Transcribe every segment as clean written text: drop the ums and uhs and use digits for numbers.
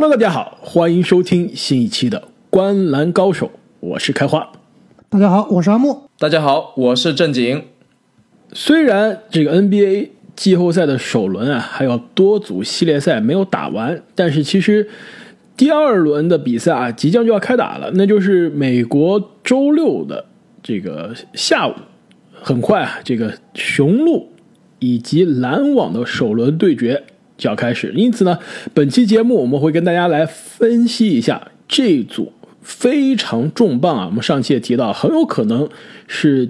Hello， 大家好，欢迎收听新一期的《观篮高手》，我是开花。大家好，我是阿木。大家好，我是正经。虽然这个 NBA 季后赛的首轮啊，还有多组系列赛没有打完，但是其实第二轮的比赛啊，即将就要开打了，那就是美国周六的这个下午。很快啊，这个雄鹿以及篮网的首轮对决就要开始，因此呢，本期节目我们会跟大家来分析一下这组非常重磅啊，我们上期也提到，很有可能是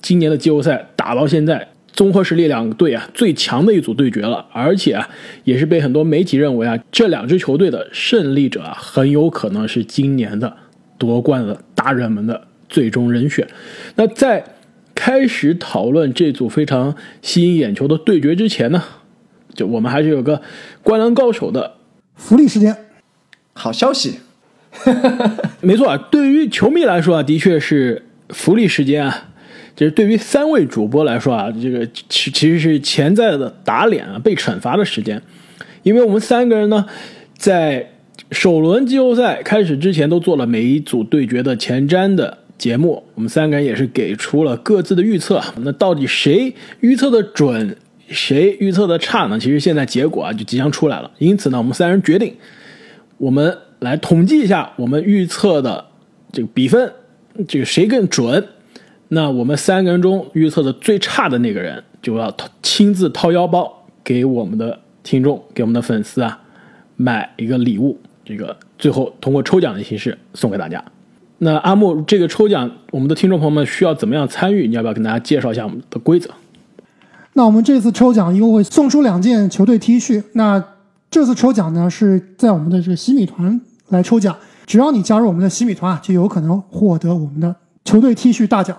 今年的季后赛打到现在综合实力两队啊最强的一组对决了，而且啊也是被很多媒体认为啊这两支球队的胜利者啊很有可能是今年的夺冠的大热门的最终人选。那在开始讨论这组非常吸引眼球的对决之前呢，就我们还是有个观篮高手的福利时间。好消息没错啊，对于球迷来说啊的确是福利时间啊，就是对于三位主播来说啊，这个其实是潜在的打脸啊被惩罚的时间。因为我们三个人呢在首轮季后赛开始之前都做了每一组对决的前瞻的节目，我们三个人也是给出了各自的预测。那到底谁预测的准，谁预测的差呢？其实现在结果啊就即将出来了。因此呢，我们三人决定，我们来统计一下我们预测的这个比分，这个谁更准。那我们三个人中预测的最差的那个人就要亲自掏腰包给我们的听众，给我们的粉丝啊买一个礼物，这个最后通过抽奖的形式送给大家。那阿木，这个抽奖我们的听众朋友们需要怎么样参与，你要不要跟大家介绍一下我们的规则？那我们这次抽奖一共会送出2件球队 T 恤，那这次抽奖呢是在我们的这个洗米团来抽奖，只要你加入我们的洗米团就有可能获得我们的球队 T 恤大奖。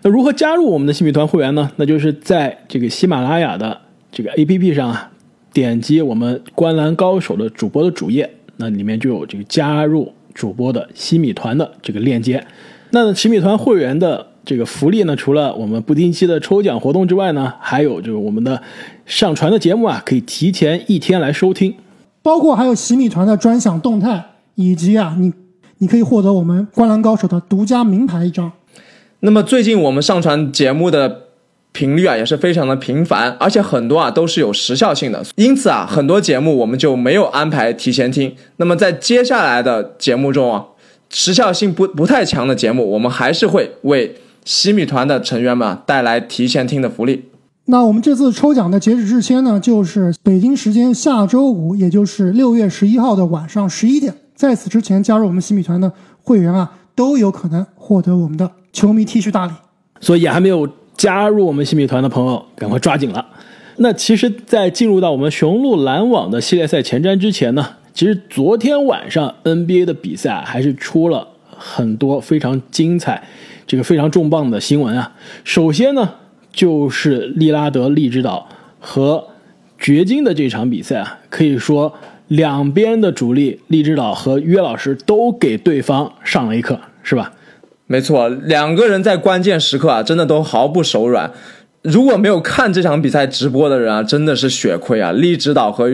那如何加入我们的洗米团会员呢？那就是在这个喜马拉雅的这个 APP 上啊，点击我们观篮高手的主播的主页，那里面就有这个加入主播的洗米团的这个链接。那洗米团会员的这个福利呢，除了我们不定期的抽奖活动之外呢，还有就是我们的上传的节目啊可以提前1天来收听，包括还有洗米团的专享动态，以及啊你可以获得我们观篮高手的独家名牌1张。那么最近我们上传节目的频率啊也是非常的频繁，而且很多啊都是有时效性的，因此啊很多节目我们就没有安排提前听。那么在接下来的节目中啊，时效性不太强的节目，我们还是会为洗米团的成员们带来提前听的福利。那我们这次抽奖的截止日期呢，就是北京时间下周5，也就是6月11号的晚上11点。在此之前加入我们洗米团的会员啊都有可能获得我们的球迷 T 恤大礼，所以还没有加入我们洗米团的朋友赶快抓紧了。那其实在进入到我们雄鹿篮网的系列赛前瞻之前呢，其实昨天晚上 NBA 的比赛还是出了很多非常精彩这个非常重磅的新闻啊。首先呢就是利拉德利指导和掘金的这场比赛啊，可以说两边的主力利指导和约老师都给对方上了一课，是吧？没错，两个人在关键时刻啊，真的都毫不手软。如果没有看这场比赛直播的人啊，真的是血亏啊！利指导和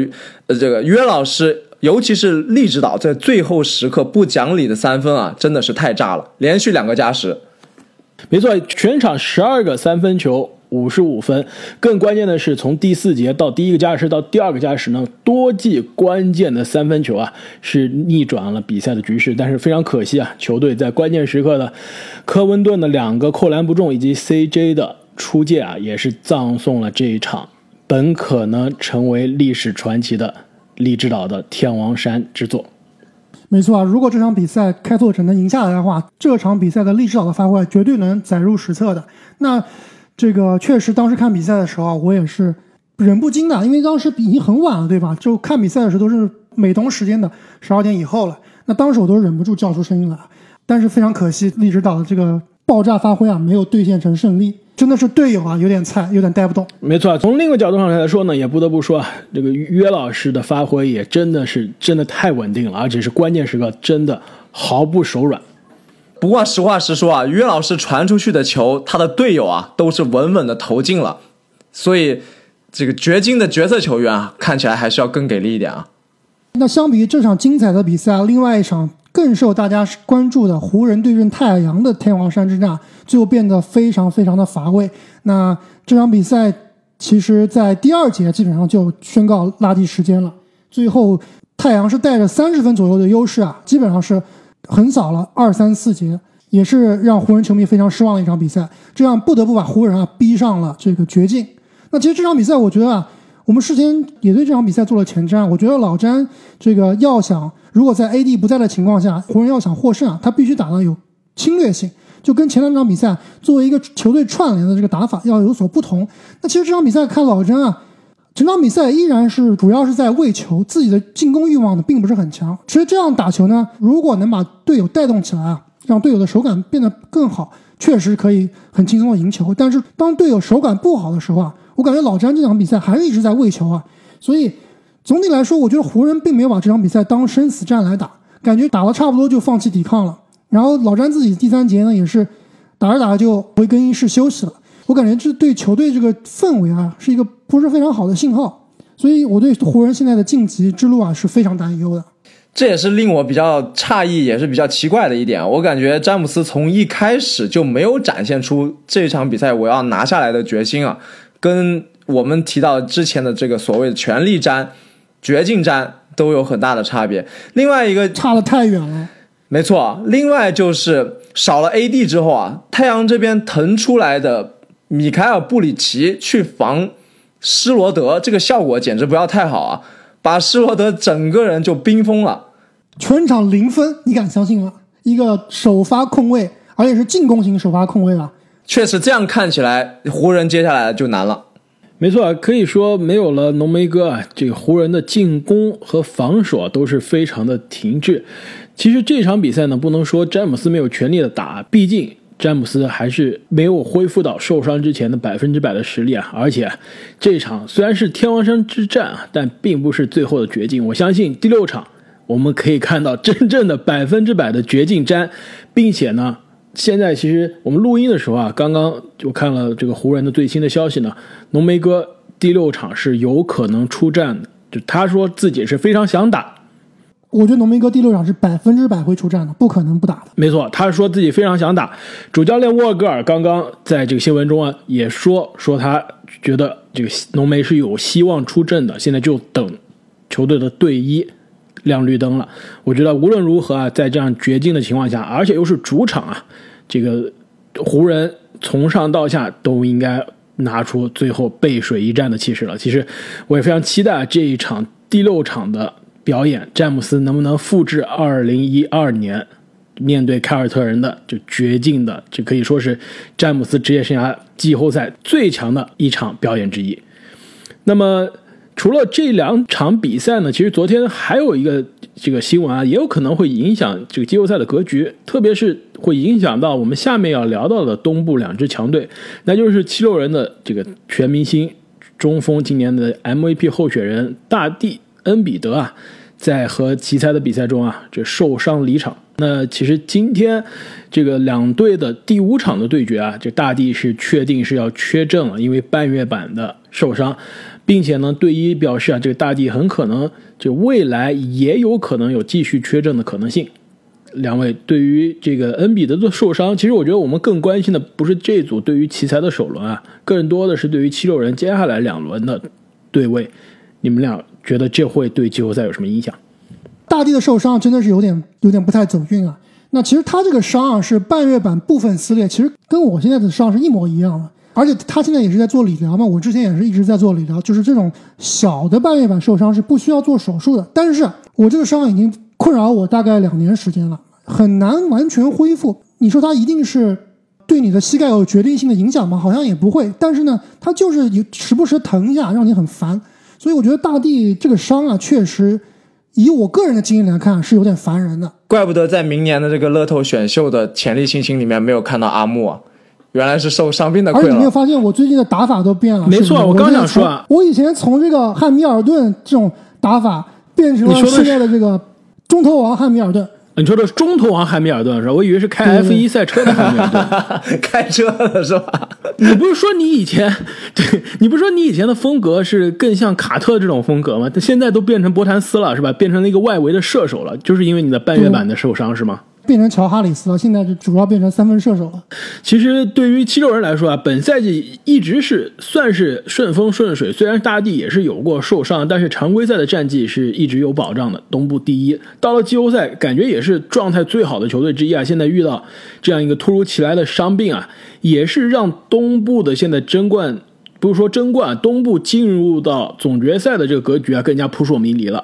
这个约老师，尤其是利指导在最后时刻不讲理的3分啊，真的是太炸了，连续2个加时。没错，全场12个3分球，55分。更关键的是，从第4节到第1个加时到第2个加时呢，多记关键的3分球啊，是逆转了比赛的局势。但是非常可惜啊，球队在关键时刻的科温顿的2个扣篮不中，以及 CJ 的出界啊，也是葬送了这一场本可能成为历史传奇的利指导的天王山之作。没错啊，如果这场比赛开拓者能赢下来的话，这场比赛的利指导的发挥绝对能载入史册的。那这个确实当时看比赛的时候我也是忍不禁的，因为当时已经很晚了，对吧？就看比赛的时候都是美东时间的12点以后了，那当时我都忍不住叫出声音来。但是非常可惜，利指导的这个爆炸发挥啊没有兑现成胜利，真的是队友啊有点菜，有点带不动。没错，从另一个角度上来说呢，也不得不说这个约老师的发挥也真的太稳定了，而且是关键时刻真的毫不手软。不过实话实说啊，约老师传出去的球他的队友啊都是稳稳的投进了，所以这个掘金的角色球员啊看起来还是要更给力一点啊。那相比于这场精彩的比赛，另外一场更受大家关注的湖人对阵太阳的天王山之战最后变得非常非常的乏味。那这场比赛其实在第二节基本上就宣告拉锯时间了，最后太阳是带着30分左右的优势啊，基本上是横扫了2、3、4节，也是让湖人球迷非常失望的一场比赛，这样不得不把湖人啊逼上了这个绝境。那其实这场比赛我觉得啊，我们事先也对这场比赛做了前瞻，我觉得老詹这个要想，如果在 AD 不在的情况下，湖人要想获胜啊，他必须打到有侵略性，就跟前两场比赛作为一个球队串联的这个打法要有所不同。那其实这场比赛看老詹啊，整场比赛依然是主要是在喂球，自己的进攻欲望呢并不是很强。其实这样打球呢，如果能把队友带动起来啊，让队友的手感变得更好，确实可以很轻松的赢球。但是当队友手感不好的时候啊，我感觉老詹这场比赛还是一直在喂球啊。所以总体来说，我觉得湖人并没有把这场比赛当生死战来打，感觉打了差不多就放弃抵抗了。然后老詹自己第三节呢也是打着打着就回更衣室休息了。我感觉这对球队这个氛围啊是一个不是非常好的信号，所以我对湖人现在的晋级之路啊是非常担忧的。这也是令我比较诧异也是比较奇怪的一点，我感觉詹姆斯从一开始就没有展现出这场比赛我要拿下来的决心啊，跟我们提到之前的这个所谓的全力詹、绝境詹都有很大的差别。另外一个差得太远了，没错，另外就是少了 AD 之后啊，太阳这边腾出来的米凯尔布里奇去防施罗德，这个效果简直不要太好啊！把施罗德整个人就冰封了，全场0分，你敢相信吗？一个首发控卫，而且是进攻型首发控卫啊！确实，这样看起来，湖人接下来就难了。没错，可以说没有了浓眉哥，这个湖人的进攻和防守都是非常的停滞。其实这场比赛呢，不能说詹姆斯没有全力的打，毕竟詹姆斯还是没有恢复到受伤之前的100%的实力啊！而且这场虽然是天王山之战啊，但并不是最后的绝境。我相信第6场我们可以看到真正的100%的绝境战，并且呢，现在其实我们录音的时候啊，刚刚我看了这个湖人的最新的消息呢，浓眉哥第6场是有可能出战的，就他说自己是非常想打。我觉得浓眉哥第6场是100%会出战的，不可能不打的。没错，他说自己非常想打。主教练沃格尔刚刚在这个新闻中啊也说他觉得这个浓眉是有希望出阵的，现在就等球队的队医亮绿灯了。我觉得无论如何啊，在这样绝境的情况下，而且又是主场啊，这个湖人从上到下都应该拿出最后背水一战的气势了。其实我也非常期待这一场第6场的表演，詹姆斯能不能复制2012年面对凯尔特人的就绝境的，这可以说是詹姆斯职业生涯季后赛最强的一场表演之一。那么除了这2场比赛呢，其实昨天还有一个这个新闻啊，也有可能会影响这个季后赛的格局，特别是会影响到我们下面要聊到的东部2支强队，那就是76人的这个全明星中锋今年的 MVP 候选人大帝恩比德啊，在和奇才的比赛中啊，这受伤离场。那其实今天这个两队的第5场的对决啊，这大帝是确定是要缺阵了，因为半月板的受伤，并且呢，队医表示啊，这个大帝很可能这未来也有可能有继续缺阵的可能性。两位对于这个恩比德的受伤，其实我觉得我们更关心的不是这组对于奇才的首轮啊，更多的是对于76人接下来2轮的对位。你们俩觉得这会对季后赛有什么影响？大帝的受伤真的是有点不太走运啊。那其实他这个伤啊是半月板部分撕裂，其实跟我现在的伤是一模一样的。而且他现在也是在做理疗嘛，我之前也是一直在做理疗，就是这种小的半月板受伤是不需要做手术的。但是我这个伤已经困扰我大概2年时间了，很难完全恢复。你说他一定是对你的膝盖有决定性的影响吗？好像也不会。但是呢，他就是时不时疼一下，让你很烦。所以我觉得大帝这个伤啊，确实以我个人的经验来看是有点烦人的。怪不得在明年的这个乐透选秀的潜力新星里面没有看到阿木啊，原来是受伤病的困扰。而且你没有发现我最近的打法都变了？没错，我刚想说啊，我以前从这个汉密尔顿这种打法变成了现在的这个中投王汉密尔顿。你说这中途王汉密尔顿是吧？我以为是开 F1 赛车的汉密尔顿，开车的是吧？你不是说你以前，对，你不是说你以前的风格是更像卡特这种风格吗？但现在都变成博谭斯了是吧？变成那个外围的射手了，就是因为你的半月板的受伤是吗？变成乔哈里斯了，现在主要变成三分射手了。其实对于七六人来说啊，本赛季一直是算是顺风顺水，虽然大帝也是有过受伤，但是常规赛的战绩是一直有保障的，东部第一。到了季后赛，感觉也是状态最好的球队之一啊。现在遇到这样一个突如其来的伤病啊，也是让东部的现在争冠，不是说争冠，东部进入到总决赛的这个格局啊，更加扑朔迷离了。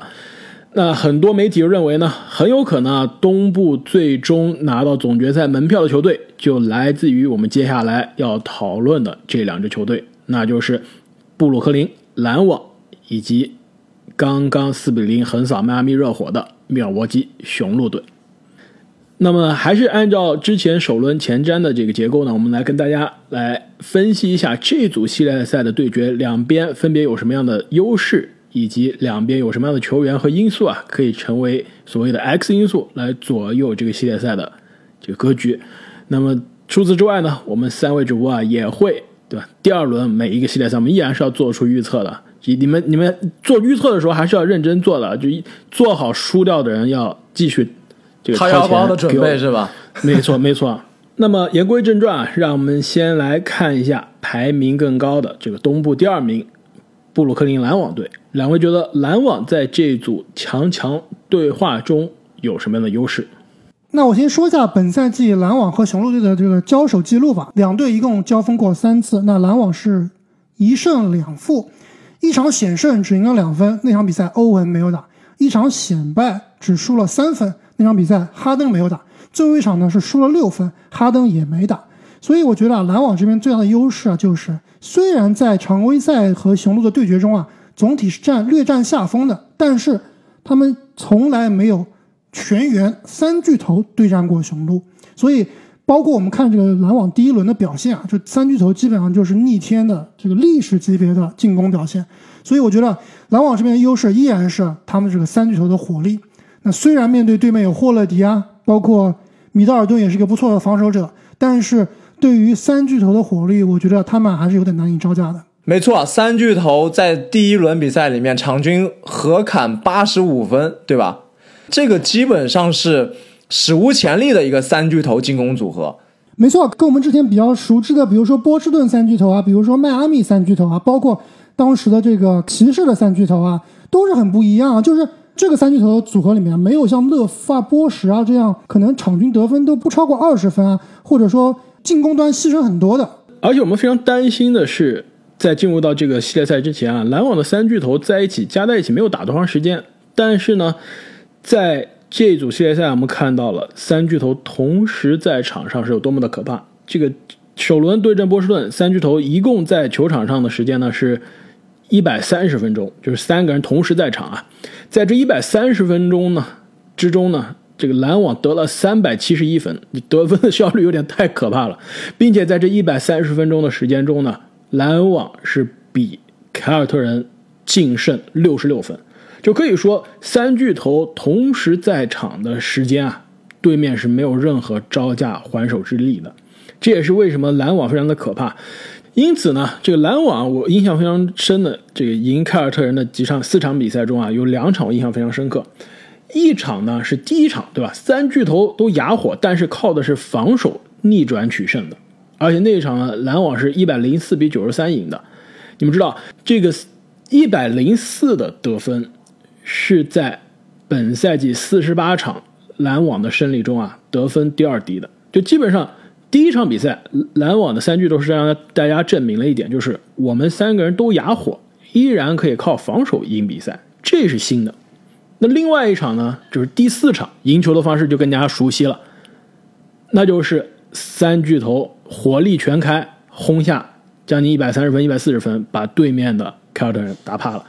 那很多媒体认为呢，很有可能啊，东部最终拿到总决赛门票的球队就来自于我们接下来要讨论的这两支球队，那就是布鲁克林篮网以及刚刚4-0横扫迈阿密热火的密尔沃基雄鹿队。那么还是按照之前首轮前瞻的这个结构呢，我们来跟大家来分析一下这组系列赛的对决，两边分别有什么样的优势，以及两边有什么样的球员和因素啊，可以成为所谓的 X 因素来左右这个系列赛的这个格局。那么除此之外呢，我们三位主播啊也会，对吧？第二轮每一个系列赛，我们依然是要做出预测的。你们做预测的时候还是要认真做的，就做好输掉的人要继续这个掏腰包的准备是吧？没错，没错。那么言归正传啊，让我们先来看一下排名更高的这个东部第二名。布鲁克林篮网队，两位觉得篮网在这组强强对话中有什么样的优势？那我先说一下本赛季篮网和雄鹿队的这个交手记录吧。两队一共交锋过3次，那篮网是1胜2负，一场险胜只赢了2分，那场比赛欧文没有打；一场险败只输了3分，那场比赛哈登没有打；最后一场呢是输了6分，哈登也没打。所以我觉得啊，篮网这边最大的优势啊，就是虽然在常规赛和雄鹿的对决中啊，总体是略占下风的，但是他们从来没有全员3巨头对战过雄鹿。所以包括我们看这个篮网第一轮的表现啊，这3巨头基本上就是逆天的这个历史级别的进攻表现。所以我觉得篮网这边的优势依然是他们这个3巨头的火力。那虽然面对对面有霍勒迪啊，包括米德尔顿也是一个不错的防守者，但是对于3巨头的火力，我觉得他们还是有点难以招架的。没错，3巨头在第一轮比赛里面场均合砍85分，对吧？这个基本上是史无前例的一个3巨头进攻组合。没错，跟我们之前比较熟知的，比如说波士顿3巨头啊，比如说迈阿密3巨头啊，包括当时的这个骑士的3巨头啊，都是很不一样啊。就是这个3巨头的组合里面，没有像勒夫啊、波什啊这样，可能场均得分都不超过20分啊，或者说进攻端牺牲很多的。而且我们非常担心的是，在进入到这个系列赛之前啊，篮网的3巨头加在一起没有打多长时间，但是呢在这组系列赛我们看到了3巨头同时在场上是有多么的可怕。这个首轮对阵波士顿，3巨头一共在球场上的时间呢是130分钟，就是3个人同时在场啊。在这130分钟呢之中呢，这个篮网得了371分，得分的效率有点太可怕了，并且在这130分钟的时间中呢，篮网是比凯尔特人净胜66分，就可以说3巨头同时在场的时间啊，对面是没有任何招架还手之力的。这也是为什么篮网非常的可怕。因此呢，这个篮网我印象非常深的这个赢凯尔特人的几场4场比赛中啊，有2场我印象非常深刻。一场呢是第一场，对吧？3巨头都哑火，但是靠的是防守逆转取胜的。而且那一场呢，篮网是104-93赢的。你们知道这个104的得分是在本赛季48场篮网的胜利中啊，得分第2低的。就基本上第一场比赛，篮网的3巨头是让大家证明了一点，就是我们3个人都哑火，依然可以靠防守赢比赛，这是新的。那另外一场呢，就是第4场，赢球的方式就更加熟悉了，那就是3巨头火力全开，轰下将近130分、140分，把对面的凯尔特人打怕了。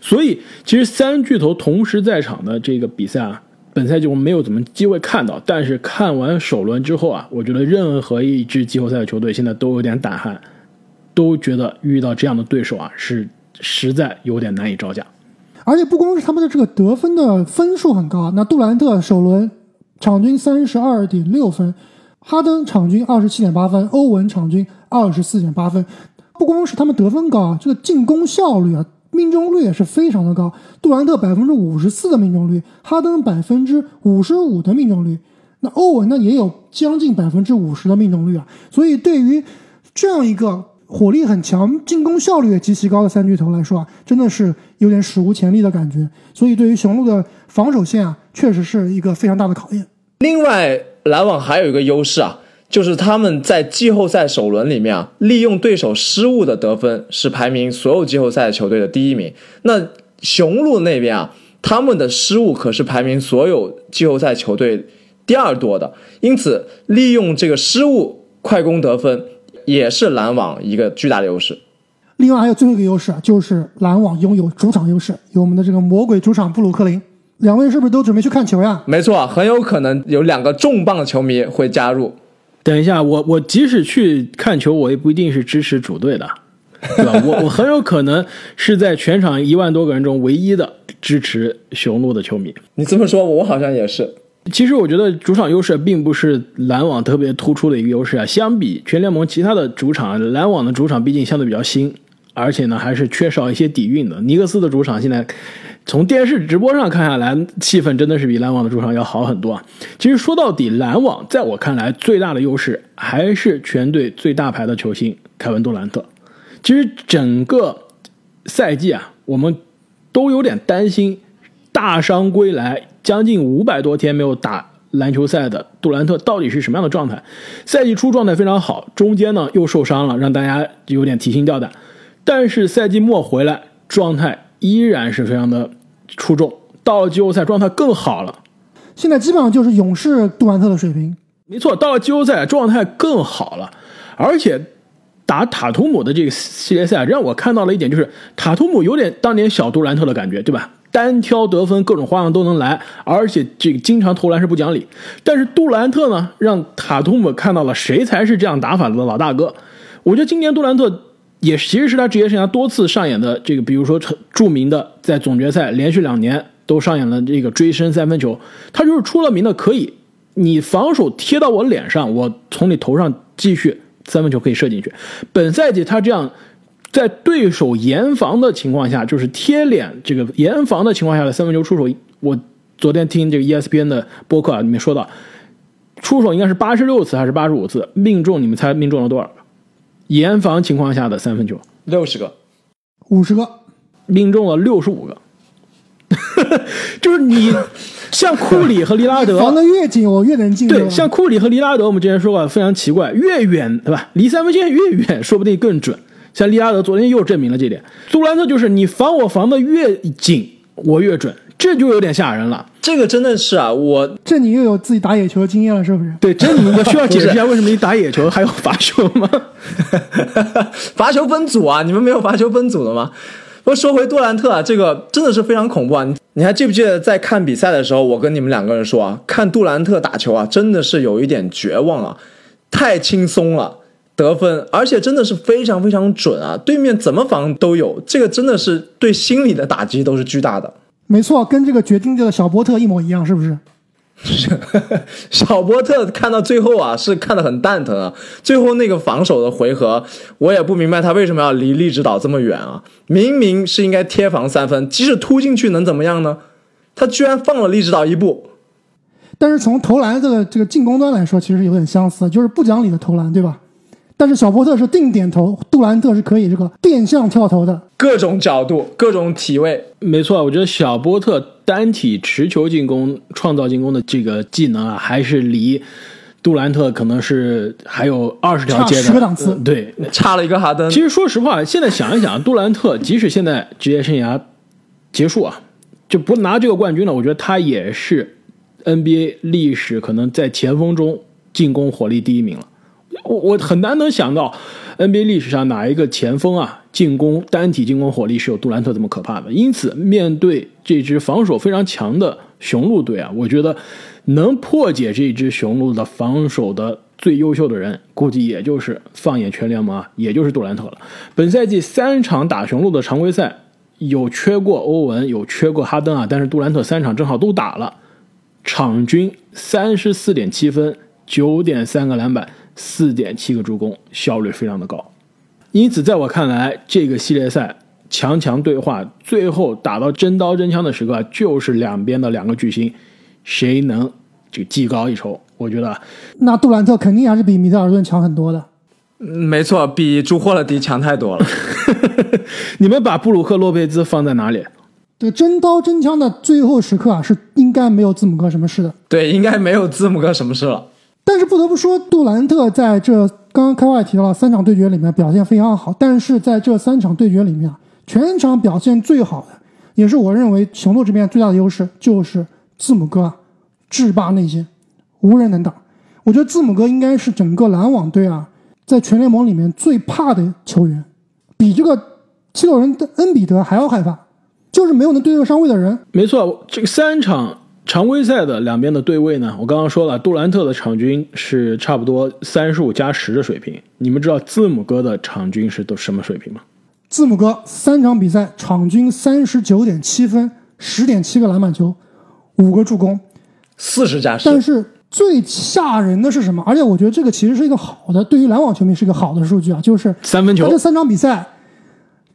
所以，其实3巨头同时在场的这个比赛啊，本赛季我们没有怎么机会看到，但是看完首轮之后啊，我觉得任何一支季后赛的球队现在都有点胆寒，都觉得遇到这样的对手啊，是实在有点难以招架。而且不光是他们的这个得分的分数很高，那杜兰特首轮场均 32.6 分，哈登场均 27.8 分，欧文场均 24.8 分。不光是他们得分高啊，这个进攻效率啊，命中率也是非常的高。杜兰特 54% 的命中率，哈登 55% 的命中率，那欧文呢也有将近 50% 的命中率啊。所以对于这样一个火力很强、进攻效率也极其高的三巨头来说啊，真的是有点史无前例的感觉。所以对于雄鹿的防守线啊，确实是一个非常大的考验。另外，篮网还有一个优势啊，就是他们在季后赛首轮里面啊，利用对手失误的得分是排名所有季后赛球队的第一名。那雄鹿那边啊，他们的失误可是排名所有季后赛球队第二多的，因此利用这个失误快攻得分也是篮网一个巨大的优势。另外还有最后一个优势啊，就是篮网拥有主场优势，有我们的这个魔鬼主场布鲁克林。两位是不是都准备去看球呀？没错，很有可能有两个重磅的球迷会加入。等一下，我即使去看球，我也不一定是支持主队的，对吧？我很有可能是在全场1万多个人中唯一的支持雄鹿的球迷。你这么说，我好像也是。其实我觉得主场优势并不是篮网特别突出的一个优势啊。相比全联盟其他的主场，篮网的主场毕竟相对比较新，而且呢还是缺少一些底蕴的。尼克斯的主场现在从电视直播上看下来，气氛真的是比篮网的主场要好很多啊。其实说到底，篮网在我看来最大的优势还是全队最大牌的球星凯文杜兰特。其实整个赛季啊，我们都有点担心大伤归来将近500多天没有打篮球赛的杜兰特到底是什么样的状态。赛季初状态非常好，中间呢又受伤了，让大家有点提心吊胆。但是赛季末回来状态依然是非常的出众，到了季后赛状态更好了。现在基本上就是勇士杜兰特的水平。没错，到了季后赛状态更好了，而且打塔图姆的这个系列赛让我看到了一点，就是塔图姆有点当年小杜兰特的感觉，对吧？单挑得分，各种花样都能来，而且这个经常投篮是不讲理。但是杜兰特呢，让塔图姆看到了谁才是这样打法的老大哥。我觉得今年杜兰特也其实是他职业生涯多次上演的这个，比如说著名的在总决赛连续2年都上演了这个追身三分球，他就是出了名的可以，你防守贴到我脸上，我从你头上继续三分球可以射进去。本赛季他这样在对手严防的情况下，就是贴脸这个严防的情况下的三分球出手，我昨天听这个 ESPN 的播客啊，里面说到出手应该是86次还是85次命中，你们猜命中了多少？严防情况下的三分球60个，50个，命中了65个。就是你像库里和利拉德防得越紧，我越能进。对，像库里和利拉德，我们之前说过非常奇怪，越远对吧？离三分线越远，说不定更准。像利拉德昨天又证明了这点。杜兰特就是你防我防得越紧，我越准，这就有点吓人了。这个真的是啊，这你又有自己打野球的经验了，是不是？对，这你需要解释一下为什么你打野球还有罚球吗？罚球分组啊，你们没有罚球分组的吗？不过说回杜兰特啊，这个真的是非常恐怖啊！你还记不记得在看比赛的时候，我跟你们两个人说啊，看杜兰特打球啊，真的是有一点绝望啊，太轻松了。得分，而且真的是非常非常准啊！对面怎么防都有，这个真的是对心理的打击都是巨大的。没错，跟这个掘金队的小波特一模一样，是不是？小波特看到最后啊，是看得很蛋疼啊。最后那个防守的回合，我也不明白他为什么要离利指导这么远啊！明明是应该贴防三分，即使突进去能怎么样呢？他居然放了利指导一步。但是从投篮这个进攻端来说，其实有点相似，就是不讲理的投篮，对吧？但是小波特是定点投，杜兰特是可以这个变向跳投的，各种角度，各种体位。没错，我觉得小波特单体持球进攻、创造进攻的这个技能啊，还是离杜兰特可能是还有20条街的，差10个档次，对，差了一个哈登。其实说实话，现在想一想，杜兰特即使现在职业生涯结束啊，就不拿这个冠军了，我觉得他也是 NBA 历史可能在前锋中进攻火力第一名了。我很难能想到 NBA 历史上哪一个前锋啊，进攻单体进攻火力是有杜兰特这么可怕的。因此面对这支防守非常强的雄鹿队啊，我觉得能破解这支雄鹿的防守的最优秀的人估计也就是放眼全联盟啊，也就是杜兰特了。本赛季3场打雄鹿的常规赛有缺过欧文有缺过哈登啊，但是杜兰特3场正好都打了，场均 34.7 分 9.3 个篮板 4.7 个助攻，效率非常的高。因此在我看来，这个系列赛强强对话，最后打到真刀真枪的时刻，就是两边的两个巨星谁能就技高一筹。我觉得那杜兰特肯定还是比米德尔顿强很多的。没错，比朱霍勒迪强太多了。你们把布鲁克洛佩兹放在哪里？对，真刀真枪的最后时刻啊，是应该没有字母哥什么事的。对，应该没有字母哥什么事了。但是不得不说，杜兰特在这刚刚开外提到了三场对决里面表现非常好，但是在这三场对决里面啊，全场表现最好的，也是我认为雄鹿这边最大的优势，就是字母哥制霸内线，无人能挡。我觉得字母哥应该是整个篮网队啊，在全联盟里面最怕的球员，比这个七六人的恩比德还要害怕，就是没有能对得上位的人。没错，这个三场常规赛的两边的对位呢，我刚刚说了，杜兰特的场均是差不多35+10的水平。你们知道字母哥的场均是都什么水平吗？字母哥三场比赛场均 39.7 分 10.7 个篮板球5个助攻40+10。但是最吓人的是什么？而且我觉得这个其实是一个好的，对于篮网球迷是一个好的数据啊，就是三分球。他这三场比赛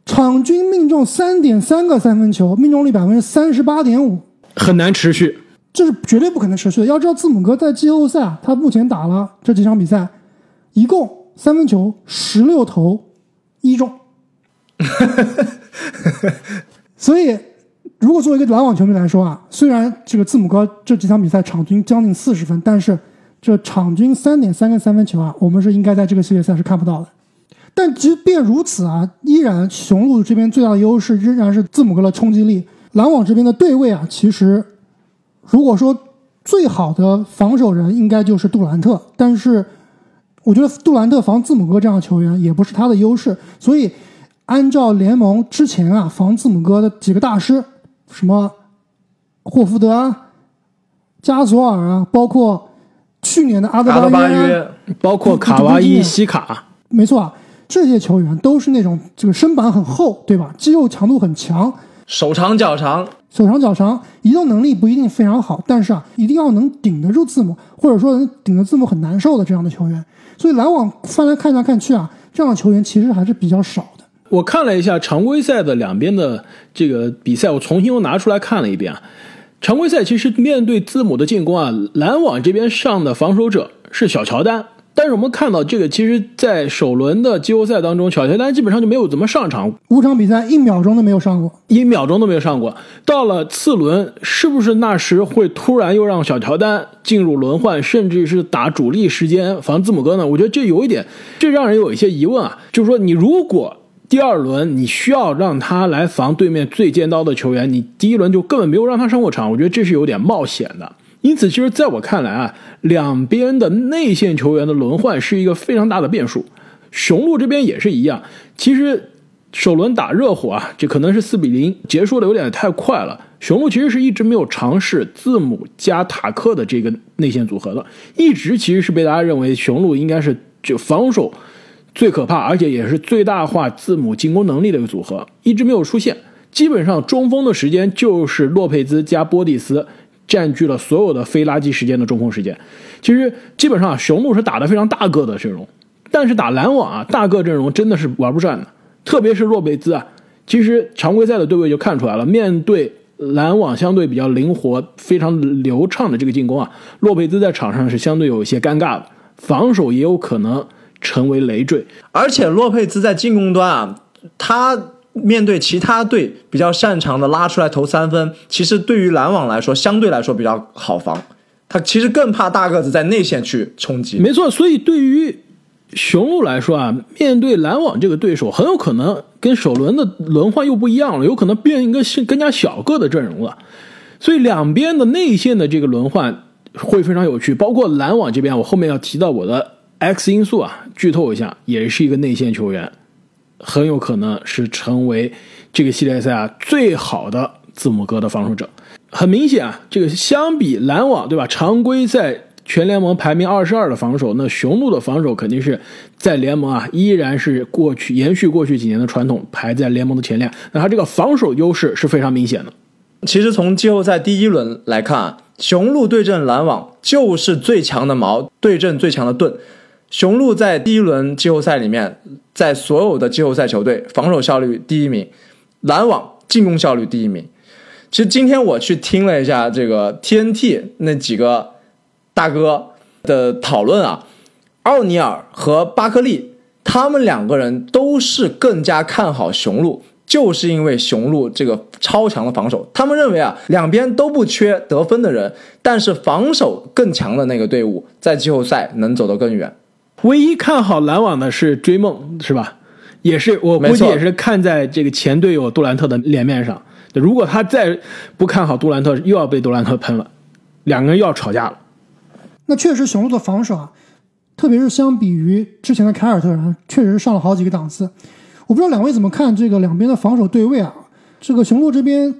场均命中 3.3 个三分球，命中率 38.5%， 很难持续，这是绝对不可能持续的。要知道字母哥在季后赛啊，他目前打了这几场比赛一共三分球16投1中。所以如果作为一个篮网球迷来说啊，虽然这个字母哥这几场比赛场均将近40分，但是这场均 3.3 个三分球啊，我们是应该在这个系列赛是看不到的。但即便如此啊，依然雄鹿这边最大的优势仍然是字母哥的冲击力。篮网这边的对位啊，其实如果说最好的防守人应该就是杜兰特，但是我觉得杜兰特防字母哥这样的球员也不是他的优势，所以按照联盟之前啊防字母哥的几个大师，什么霍福德啊、加索尔啊，包括去年的阿德巴约，包括卡哇伊、西卡，没错啊，这些球员都是那种这个身板很厚，对吧？肌肉强度很强，手长脚长，移动能力不一定非常好，但是啊，一定要能顶得住字母，或者说顶得字母很难受的这样的球员。所以篮网翻来看来看去啊，这样的球员其实还是比较少的。我看了一下常规赛的两边的这个比赛，我重新又拿出来看了一遍啊。常规赛其实面对字母的进攻啊，篮网这边上的防守者是小乔丹。但是我们看到这个，其实在首轮的季后赛当中，小乔丹基本上就没有怎么上场，5场比赛一秒钟都没有上过。到了次轮，是不是那时会突然又让小乔丹进入轮换，甚至是打主力时间防字母哥呢？我觉得这有一点，这让人有一些疑问啊。就是说，你如果第二轮你需要让他来防对面最尖刀的球员，你第一轮就根本没有让他上过场，我觉得这是有点冒险的。因此其实在我看来啊，两边的内线球员的轮换是一个非常大的变数。雄鹿这边也是一样，其实首轮打热火啊，这可能是4-0结束的有点太快了。雄鹿其实是一直没有尝试字母加塔克的这个内线组合的，一直其实是被大家认为雄鹿应该是就防守最可怕，而且也是最大化字母进攻能力的一个组合，一直没有出现。基本上中锋的时间就是洛佩兹加波蒂斯，占据了所有的非垃圾时间的中锋时间。其实基本上啊，雄鹿是打得非常大个的阵容，但是打篮网啊，大个阵容真的是玩不转的。特别是洛佩兹啊，其实常规赛的对位就看出来了，面对篮网相对比较灵活、非常流畅的这个进攻啊，洛佩兹在场上是相对有一些尴尬的，防守也有可能成为累赘。而且洛佩兹在进攻端啊，他面对其他队比较擅长的拉出来投三分，其实对于篮网来说相对来说比较好防，他其实更怕大个子在内线去冲击。没错，所以对于雄鹿来说啊，面对篮网这个对手，很有可能跟首轮的轮换又不一样了，有可能变一个更加小个的阵容了。所以两边的内线的这个轮换会非常有趣，包括篮网这边，我后面要提到我的 X 因素啊，剧透一下，也是一个内线球员，很有可能是成为这个系列赛啊最好的字母哥的防守者。很明显啊，这个相比篮网，对吧？常规赛全联盟排名22的防守，那雄鹿的防守肯定是在联盟啊，依然是延续过去几年的传统，排在联盟的前列。那他这个防守优势是非常明显的。其实从季后赛第一轮来看啊，雄鹿对阵篮网就是最强的矛对阵最强的盾。雄鹿在第一轮季后赛里面，在所有的季后赛球队防守效率第一名，篮网进攻效率第一名。其实今天我去听了一下这个 TNT 那几个大哥的讨论啊，奥尼尔和巴克利他们两个人都是更加看好雄鹿，就是因为雄鹿这个超强的防守。他们认为啊，两边都不缺得分的人，但是防守更强的那个队伍在季后赛能走得更远。唯一看好篮网的是追梦，是吧？也是，我估计也是看在这个前队友杜兰特的脸面上。如果他再不看好杜兰特，又要被杜兰特喷了，两个人又要吵架了。那确实，雄鹿的防守啊，特别是相比于之前的凯尔特人，确实是上了好几个档次。我不知道两位怎么看这个两边的防守对位啊？这个雄鹿这边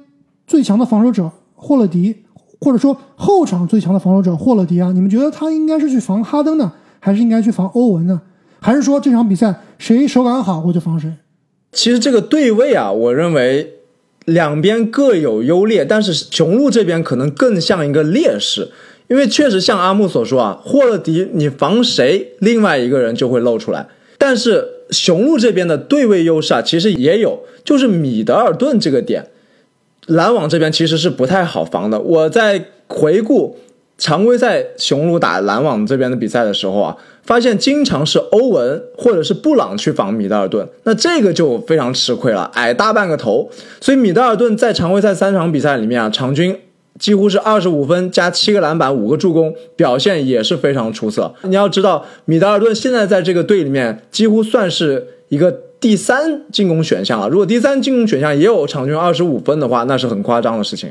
最强的防守者霍勒迪，或者说后场最强的防守者霍勒迪啊，你们觉得他应该是去防哈登呢，还是应该去防欧文呢？还是说这场比赛谁手感好我就防谁？其实这个对位啊，我认为两边各有优劣，但是雄鹿这边可能更像一个劣势。因为确实像阿木所说啊，霍勒迪你防谁，另外一个人就会露出来。但是雄鹿这边的对位优势啊，其实也有，就是米德尔顿这个点，篮网这边其实是不太好防的。我在回顾常规赛雄鹿打篮网这边的比赛的时候啊，发现经常是欧文或者是布朗去防米德尔顿，那这个就非常吃亏了，矮大半个头。所以米德尔顿在常规赛三场比赛里面啊，场均几乎是25分加7个篮板5个助攻，表现也是非常出色。你要知道米德尔顿现在在这个队里面几乎算是一个第三进攻选项了，如果第三进攻选项也有场均25分的话，那是很夸张的事情。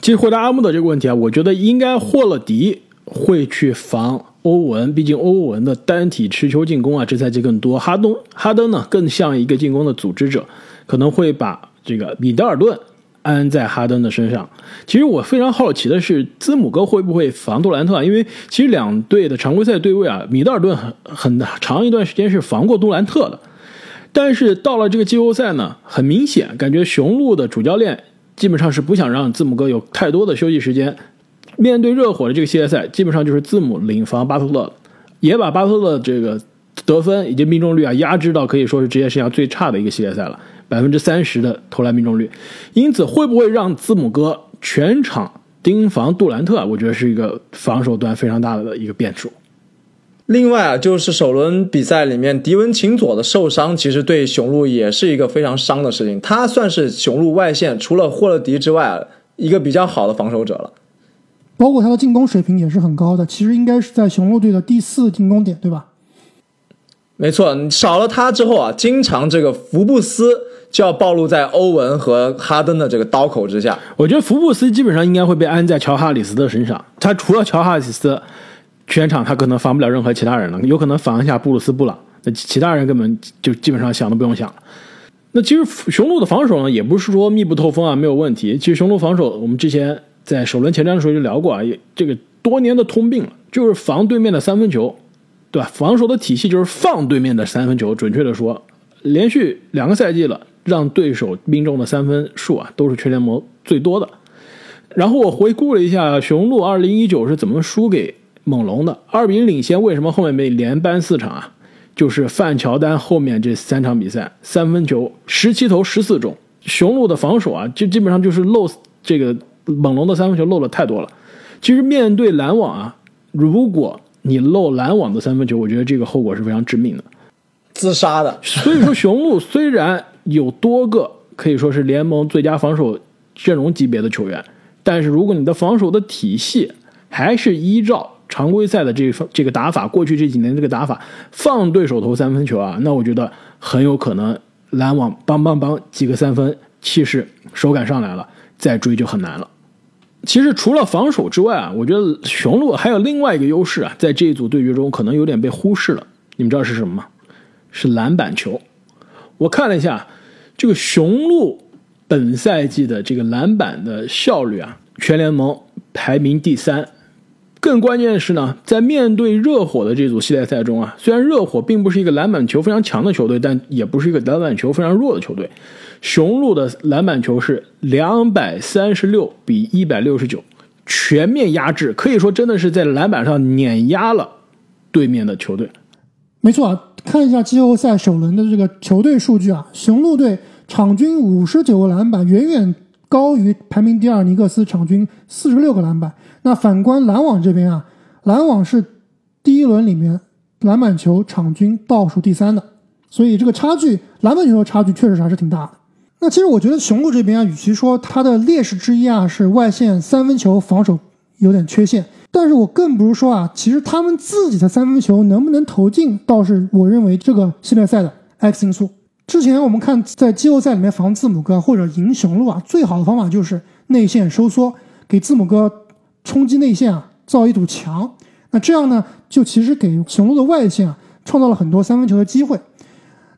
其实回答阿木的这个问题啊，我觉得应该霍勒迪会去防欧文，毕竟欧文的单体持球进攻啊，这赛季更多。哈登呢更像一个进攻的组织者，可能会把这个米德尔顿安在哈登的身上。其实我非常好奇的是字母哥会不会防杜兰特啊，因为其实两队的常规赛对位啊，米德尔顿很长一段时间是防过杜兰特的。但是到了这个季后赛呢，很明显感觉雄鹿的主教练基本上是不想让字母哥有太多的休息时间。面对热火的这个系列赛，基本上就是字母领防巴特勒，也把巴特勒这个得分以及命中率啊压制到可以说是职业生涯最差的一个系列赛了，30%的投篮命中率。因此会不会让字母哥全场盯防杜兰特啊，我觉得是一个防守端非常大的一个变数。另外啊，就是首轮比赛里面迪文琴佐的受伤，其实对雄鹿也是一个非常伤的事情。他算是雄鹿外线除了霍勒迪之外一个比较好的防守者了，包括他的进攻水平也是很高的，其实应该是在雄鹿队的第4进攻点，对吧？没错，少了他之后啊，经常这个福布斯就要暴露在欧文和哈登的这个刀口之下。我觉得福布斯基本上应该会被安在乔哈里斯的身上，他除了乔哈里斯，全场他可能防不了任何其他人了，有可能防一下布鲁斯布朗，那其他人根本就基本上想都不用想了。那其实雄鹿的防守呢，也不是说密不透风啊，没有问题。其实雄鹿防守，我们之前在首轮前瞻的时候就聊过啊，这个多年的通病了，就是防对面的三分球，对吧？防守的体系就是放对面的三分球，准确的说，连续2个赛季了，让对手命中的三分数啊都是全联盟最多的。然后我回顾了一下雄鹿2019是怎么输给猛龙的，2-0领先，为什么后面被连扳4场啊？就是范乔丹后面这3场比赛三分球17投14中，雄鹿的防守啊就基本上就是漏这个猛龙的三分球漏了太多了。其实面对篮网啊，如果你漏篮网的三分球，我觉得这个后果是非常致命的，自杀的。所以说雄鹿虽然有多个可以说是联盟最佳防守阵容级别的球员，但是如果你的防守的体系还是依照常规赛的这个打法，过去这几年这个打法放对手投三分球啊，那我觉得很有可能篮网邦邦邦几个三分，气势手感上来了，再追就很难了。其实除了防守之外啊，我觉得雄鹿还有另外一个优势啊，在这一组对决中可能有点被忽视了。你们知道是什么吗？是篮板球。我看了一下这个雄鹿本赛季的这个篮板的效率啊，全联盟排名第3，更关键的是呢，在面对热火的这组系列赛中啊，虽然热火并不是一个篮板球非常强的球队，但也不是一个篮板球非常弱的球队。雄鹿的篮板球是236比169，全面压制，可以说真的是在篮板上碾压了对面的球队。没错啊，看一下季后赛首轮的这个球队数据啊，雄鹿队场均59个篮板，远远高于排名第二尼克斯场均46个篮板。那反观篮网这边啊，篮网是第一轮里面篮板球场均倒数第3的，所以这个差距，篮板球的差距确实还是挺大的。那其实我觉得雄鹿这边啊，与其说它的劣势之一啊是外线三分球防守有点缺陷，但是我更不如说啊，其实他们自己的三分球能不能投进，倒是我认为这个系列赛的 X 因素。之前我们看在季后赛里面防字母哥或者赢雄鹿啊，最好的方法就是内线收缩，给字母哥冲击内线啊，造一堵墙。那这样呢，就其实给雄鹿的外线啊创造了很多三分球的机会。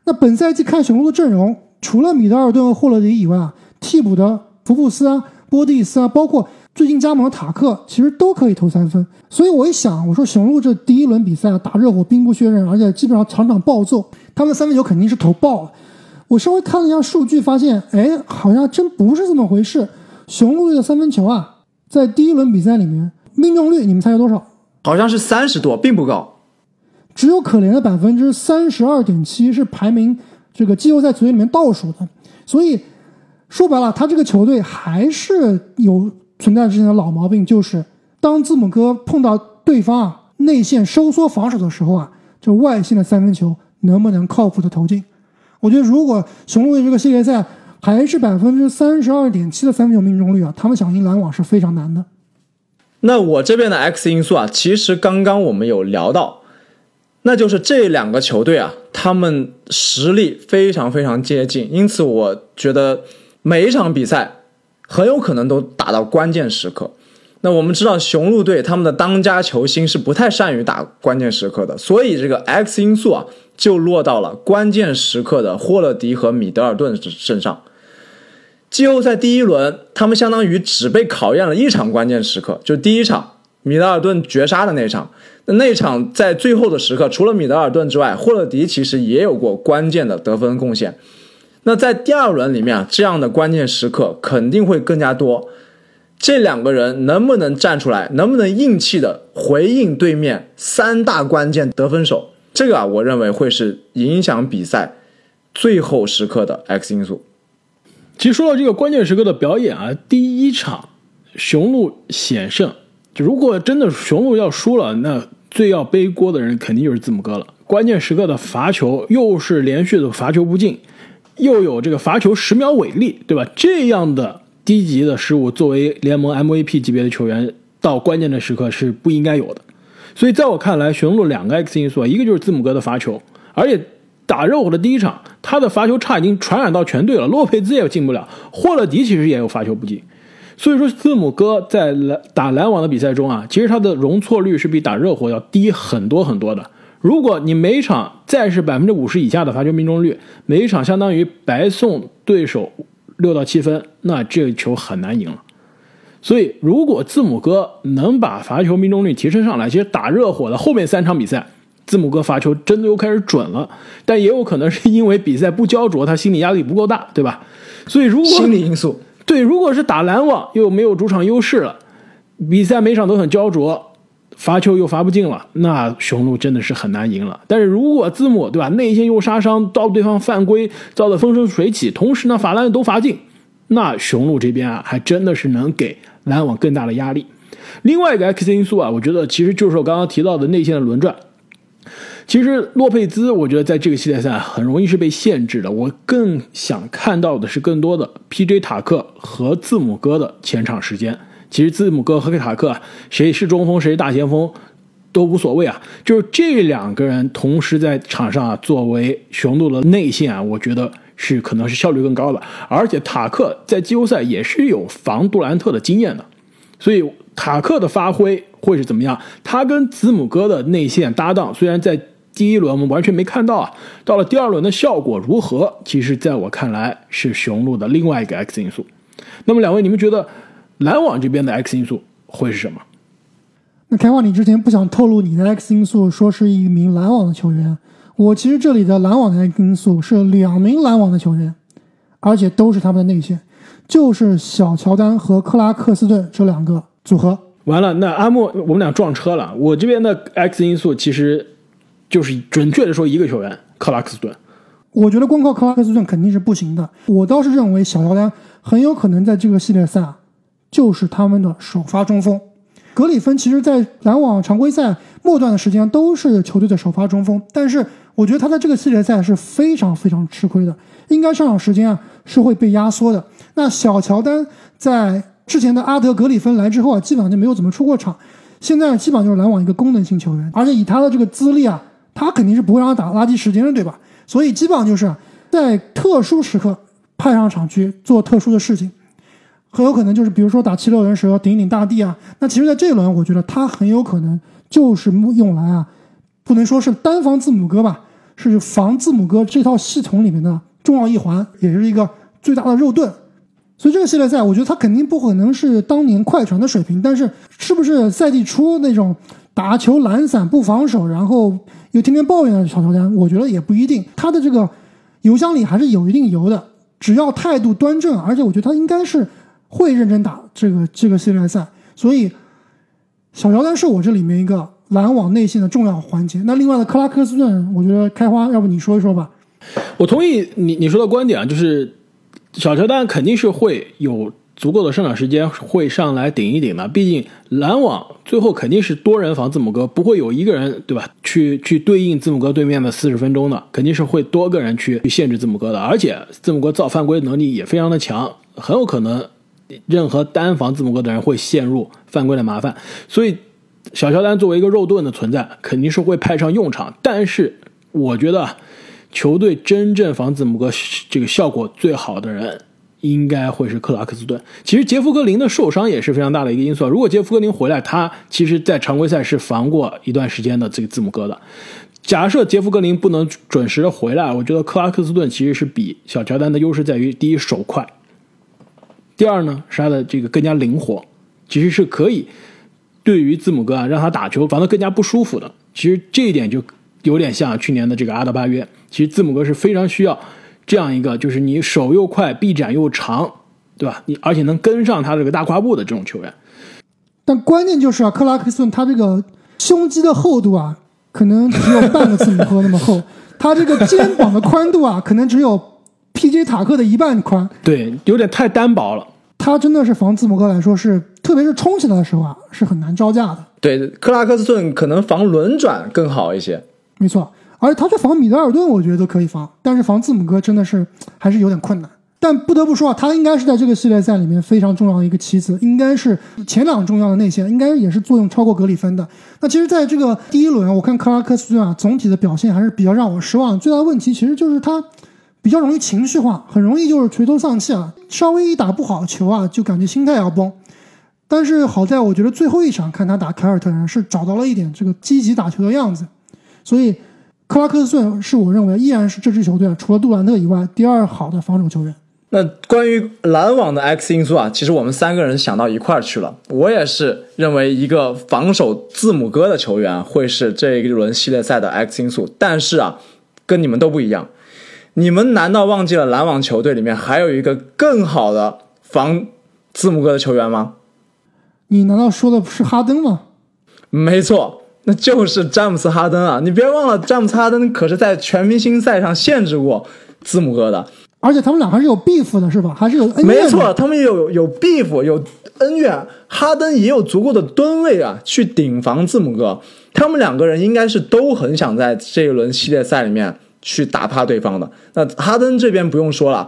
那本赛季看雄鹿的阵容，除了米德尔顿和霍勒迪以外啊，替补的福布斯啊、波蒂斯啊，包括最近加盟的塔克，其实都可以投三分。所以我一想，我说雄鹿这第一轮比赛啊，打热火兵不血刃，而且基本上场场暴揍，他们的三分球肯定是投爆了。我稍微看了一下数据，发现好像真不是这么回事。雄鹿队的三分球啊，在第一轮比赛里面命中率，你们猜有多少？好像是30多，并不高，只有可怜的 32.7% 是排名这个季后赛球队里面倒数的。所以说白了，他这个球队还是有存在之前的老毛病，就是当字母哥碰到对方啊内线收缩防守的时候啊，这外线的三分球能不能靠谱的投进？我觉得如果雄鹿的这个系列赛还是 32.7% 的三分球命中率啊，他们想赢篮网是非常难的。那我这边的 X 因素啊，其实刚刚我们有聊到，那就是这两个球队啊，他们实力非常非常接近，因此我觉得每一场比赛很有可能都打到关键时刻。那我们知道雄鹿队他们的当家球星是不太善于打关键时刻的，所以这个 X 因素啊就落到了关键时刻的霍勒迪和米德尔顿身上。季后赛第一轮他们相当于只被考验了一场关键时刻，就第一场米德尔顿绝杀的那场。那场在最后的时刻，除了米德尔顿之外，霍勒迪其实也有过关键的得分贡献。那在第二轮里面啊，这样的关键时刻肯定会更加多。这两个人能不能站出来，能不能硬气的回应对面3大关键得分手，这个啊，我认为会是影响比赛最后时刻的 X 因素。其实说到这个关键时刻的表演啊，第一场雄鹿险胜，如果真的雄鹿要输了，那最要背锅的人肯定就是字母哥了。关键时刻的罚球又是连续的罚球不进，又有这个罚球10秒违例，对吧？这样的低级的失误，作为联盟 MVP 级别的球员，到关键的时刻是不应该有的。所以在我看来，雄鹿两个 X 因素，一个就是字母哥的罚球，而且打热火的第一场，他的罚球差已经传染到全队了，洛佩兹也进不了，霍勒迪其实也有罚球不进。所以说字母哥在打篮网的比赛中啊，其实他的容错率是比打热火要低很多很多的。如果你每一场再是 50% 以下的罚球命中率，每一场相当于白送对手6到7分，那这球很难赢了。所以如果字母哥能把罚球命中率提升上来，其实打热火的后面3场比赛，字母哥罚球真的又开始准了，但也有可能是因为比赛不焦灼，他心理压力不够大，对吧？所以如果心理因素，对，如果是打篮网又没有主场优势了，比赛每场都很焦灼，罚球又罚不进了，那雄鹿真的是很难赢了。但是如果字母对吧，内线又杀伤到对方犯规，造得风生水起，同时呢罚篮都罚进，那雄鹿这边啊还真的是能给篮网更大的压力。另外一个 X 因素啊，我觉得其实就是我刚刚提到的内线的轮转。其实洛佩兹我觉得在这个系列赛很容易是被限制的，我更想看到的是更多的 PJ 塔克和字母哥的前场时间。其实字母哥和塔克谁是中锋谁是大前锋都无所谓啊，就是这两个人同时在场上啊，作为雄鹿的内线啊，我觉得是可能是效率更高的。而且塔克在季后赛也是有防杜兰特的经验的，所以塔克的发挥会是怎么样？他跟字母哥的内线搭档，虽然在第一轮我们完全没看到啊，到了第二轮的效果如何，其实在我看来是雄鹿的另外一个 X 因素。那么两位，你们觉得篮网这边的 X 因素会是什么？那凯旺，你之前不想透露你的 X 因素，说是一名篮网的球员。我其实这里的篮网的 X 因素是两名篮网的球员，而且都是他们的内线，就是小乔丹和克拉克斯顿这两个组合。完了，那阿莫我们俩撞车了。我这边的 X 因素其实就是准确的说一个球员，克拉克斯顿。我觉得光靠克拉克斯顿肯定是不行的。我倒是认为小乔丹很有可能在这个系列赛就是他们的首发中锋。格里芬其实在篮网常规赛末段的时间都是球队的首发中锋，但是我觉得他在这个系列赛是非常非常吃亏的，应该上场时间是会被压缩的。那小乔丹在之前的阿德格里芬来之后基本上就没有怎么出过场，现在基本上就是篮网一个功能性球员，而且以他的这个资历他肯定是不会让他打垃圾时间的，对吧？所以基本上就是在特殊时刻派上场去做特殊的事情，很有可能就是比如说打76人时候顶一顶大地那其实在这一轮我觉得他很有可能就是用来不能说是单防字母哥吧，是防字母哥这套系统里面的重要一环，也是一个最大的肉盾。所以这个系列赛我觉得他肯定不可能是当年快船的水平，但是是不是赛季初那种打球懒散不防守然后又天天抱怨的小乔丹，我觉得也不一定，他的这个油箱里还是有一定油的，只要态度端正，而且我觉得他应该是会认真打这个系列赛。所以小乔丹是我这里面一个篮网内线的重要环节。那另外的克拉克斯顿，我觉得开花要不你说一说吧。我同意你说的观点就是小乔丹肯定是会有足够的上场时间会上来顶一顶的，毕竟篮网最后肯定是多人防字母哥，不会有一个人对吧去对应字母哥对面的40分钟的，肯定是会多个人去限制字母哥的，而且字母哥造犯规能力也非常的强，很有可能任何单防字母哥的人会陷入犯规的麻烦，所以小乔丹作为一个肉盾的存在肯定是会派上用场。但是我觉得球队真正防字母哥这个效果最好的人应该会是克拉克斯顿。其实杰夫格林的受伤也是非常大的一个因素，如果杰夫格林回来，他其实在常规赛是防过一段时间的这个字母哥的，假设杰夫格林不能准时的回来，我觉得克拉克斯顿其实是比小乔丹的优势在于第一手快，第二呢是他的这个更加灵活，其实是可以对于字母哥让他打球防得更加不舒服的。其实这一点就有点像去年的这个阿德巴约，其实字母哥是非常需要这样一个就是你手又快臂展又长，对吧？你而且能跟上他这个大跨步的这种球员。但关键就是克拉克斯顿他这个胸肌的厚度可能只有半个字母哥那么厚，他这个肩膀的宽度可能只有PJ 塔克的一半宽，对，有点太单薄了。他真的是防字母哥来说是，特别是冲起来的时候是很难招架的。对，克拉克斯顿可能防轮转更好一些，没错。而且他去防米德尔顿，我觉得都可以防，但是防字母哥真的是还是有点困难。但不得不说他应该是在这个系列赛里面非常重要的一个棋子，应该是前两重要的内线，应该也是作用超过格里芬的。那其实在这个第一轮，我看克拉克斯顿总体的表现还是比较让我失望。最大的问题其实就是他比较容易情绪化，很容易就是垂头丧气稍微一打不好球就感觉心态要崩。但是好在我觉得最后一场看他打凯尔特人是找到了一点这个积极打球的样子，所以克拉克斯顿是我认为依然是这支球队除了杜兰特以外第二好的防守球员。那关于篮网的 X 因素其实我们三个人想到一块儿去了。我也是认为一个防守字母哥的球员会是这一轮系列赛的 X 因素，但是跟你们都不一样。你们难道忘记了篮网球队里面还有一个更好的防字母哥的球员吗？你难道说的不是哈登吗？没错，那就是詹姆斯哈登你别忘了詹姆斯哈登可是在全明星赛上限制过字母哥的，而且他们俩还是有 beef 的，是吧？还是有恩怨。没错，他们有 beef 有恩怨，哈登也有足够的吨位去顶防字母哥，他们两个人应该是都很想在这一轮系列赛里面去打趴对方的。那哈登这边不用说了，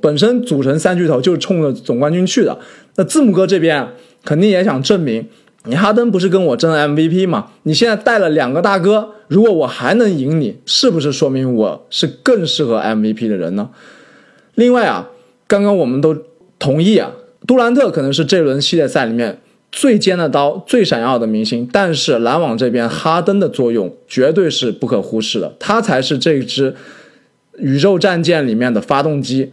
本身组成三巨头就是冲着总冠军去的。那字母哥这边肯定也想证明，你哈登不是跟我争 MVP 吗？你现在带了两个大哥，如果我还能赢你，是不是说明我是更适合 MVP 的人呢？另外刚刚我们都同意杜兰特可能是这轮系列赛里面最尖的刀最闪耀的明星，但是篮网这边哈登的作用绝对是不可忽视的，他才是这支宇宙战舰里面的发动机。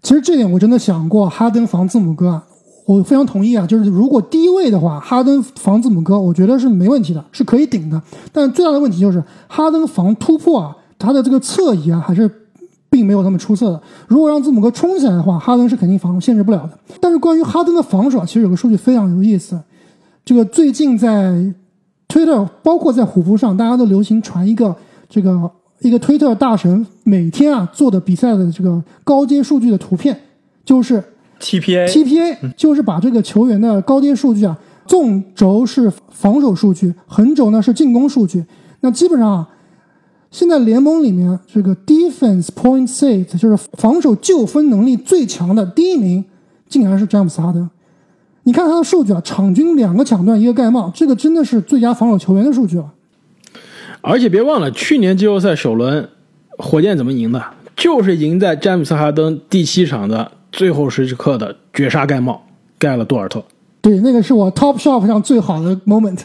其实这点我真的想过哈登防字母哥我非常同意啊，就是如果低位的话，哈登防字母哥我觉得是没问题的，是可以顶的。但最大的问题就是哈登防突破啊，他的这个侧移啊还是并没有那么出色的。如果让字母哥冲起来的话，哈登是肯定防限制不了的。但是关于哈登的防守，其实有个数据非常有意思，这个最近在推特包括在虎扑上，大家都流行传一个这个一个推特大神每天啊做的比赛的这个高阶数据的图片，就是 TPA 就是把这个球员的高阶数据啊，纵轴是防守数据，横轴呢是进攻数据。那基本上啊，现在联盟里面这个 defense point saved 就是防守救分能力最强的第一名竟然是詹姆斯哈登。你看他的数据啊，场均2个抢断1个盖帽，这个真的是最佳防守球员的数据啊。而且别忘了去年季后赛首轮火箭怎么赢的，就是赢在詹姆斯哈登第7场的最后时刻的绝杀盖帽，盖了多尔特。对，那个是我 Top Shop 上最好的 moment。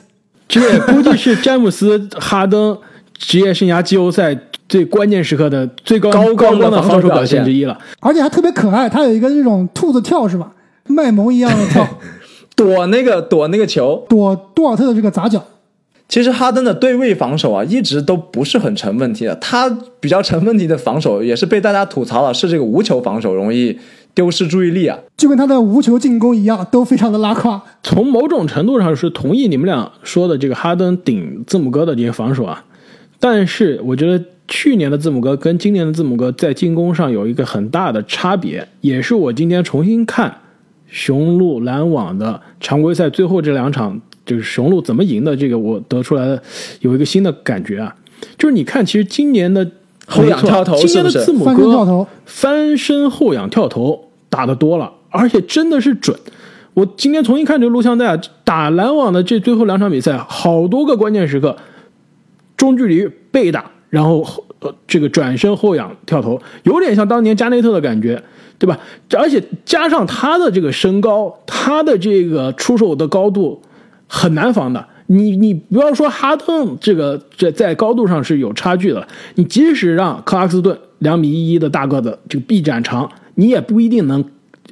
这估计是詹姆斯哈登职业生涯季后赛最关键时刻的最高光的防守表现之一了。而且还特别可爱，他有一个这种兔子跳是吧，卖萌一样的跳躲那个球，躲多尔特的这个砸脚。其实哈登的对位防守啊，一直都不是很成问题的。他比较成问题的防守也是被大家吐槽了，是这个无球防守容易丢失注意力啊，就跟他的无球进攻一样，都非常的拉胯。从某种程度上是同意你们俩说的这个哈登顶字母哥的这些防守啊，但是我觉得去年的字母哥跟今年的字母哥在进攻上有一个很大的差别，也是我今天重新看雄鹿篮网的常规赛最后这2场。就是雄鹿怎么赢的，这个我得出来的有一个新的感觉啊，就是你看，其实今年的后仰跳投，今年的字母哥翻身后仰跳投打得多了，而且真的是准。我今天重新看这个录像带啊，打篮网的这最后2场比赛，好多个关键时刻，中距离被打，然后这个转身后仰跳投，有点像当年加内特的感觉。对吧？而且加上他的这个身高，他的这个出手的高度很难防的。你不要说哈登这个在高度上是有差距的，你即使让克拉克斯顿2.11米的大个子这个臂展长，你也不一定能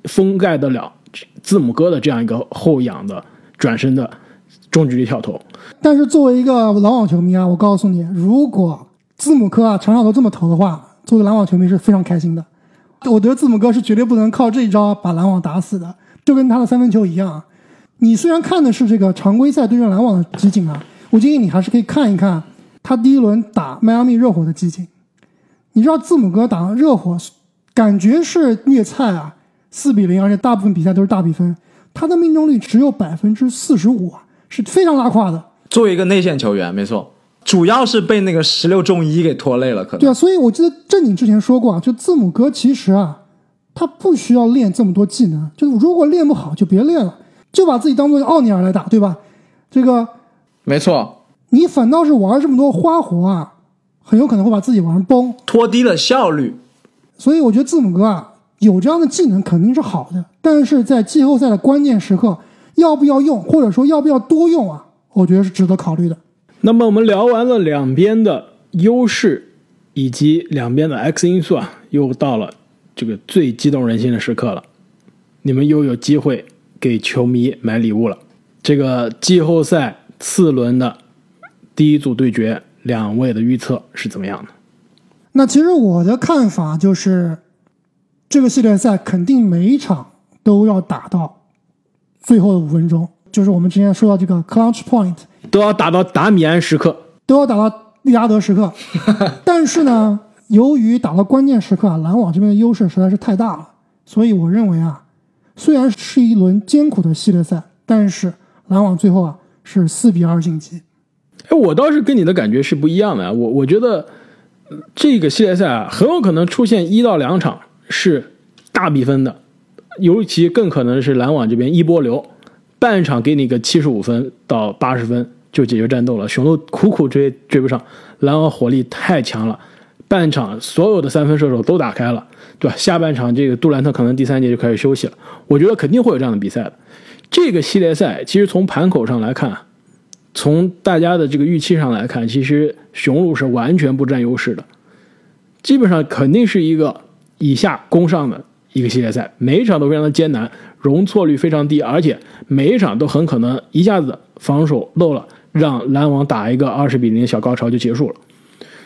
封盖得了字母哥的这样一个后仰的转身的中距离跳投。但是作为一个篮网球迷啊，我告诉你，如果字母哥啊场上都这么投的话，作为篮网球迷是非常开心的。我觉得字母哥是绝对不能靠这一招把篮网打死的，就跟他的3分球一样。你虽然看的是这个常规赛对阵篮网的集锦啊，我建议你还是可以看一看他第1轮打迈阿密热火的集锦。你知道字母哥打热火感觉是虐菜啊，4-0，而且大部分比赛都是大比分，他的命中率只有 45%， 是非常拉胯的。作为一个内线球员，没错，主要是被那个16中1给拖累了，可能。对啊，所以我记得正经之前说过啊，就字母哥其实啊，他不需要练这么多技能，就是如果练不好就别练了，就把自己当做奥尼尔来打，对吧？这个没错。你反倒是玩这么多花活啊，很有可能会把自己玩崩，拖低了效率。所以我觉得字母哥啊，有这样的技能肯定是好的，但是在季后赛的关键时刻，要不要用，或者说要不要多用啊，我觉得是值得考虑的。那么我们聊完了两边的优势以及两边的 X 因素啊，又到了这个最激动人心的时刻了，你们又有机会给球迷买礼物了。这个季后赛4轮的第1组对决，两位的预测是怎么样的？那其实我的看法就是，这个系列赛肯定每一场都要打到最后的5分钟，就是我们之前说到这个 clutch point。都要打到达米安时刻，都要打到利拉德时刻。但是呢，由于打到关键时刻啊，篮网这边的优势实在是太大了，所以我认为啊，虽然是1轮艰苦的系列赛，但是篮网最后啊是4-2晋级。我倒是跟你的感觉是不一样的啊，我觉得这个系列赛啊，很有可能出现1到2场是大比分的，尤其更可能是篮网这边一波流。半场给你个75分到80分就解决战斗了，雄鹿苦追不上，篮网火力太强了，半场所有的3分射手都打开了，对吧？下半场这个杜兰特可能第3节就开始休息了，我觉得肯定会有这样的比赛的。这个系列赛其实从盘口上来看，从大家的这个预期上来看，其实雄鹿是完全不占优势的，基本上肯定是一个以下攻上的一个系列赛，每一场都非常的艰难。容错率非常低，而且每一场都很可能一下子防守漏了，让篮网打一个20-0小高潮就结束了。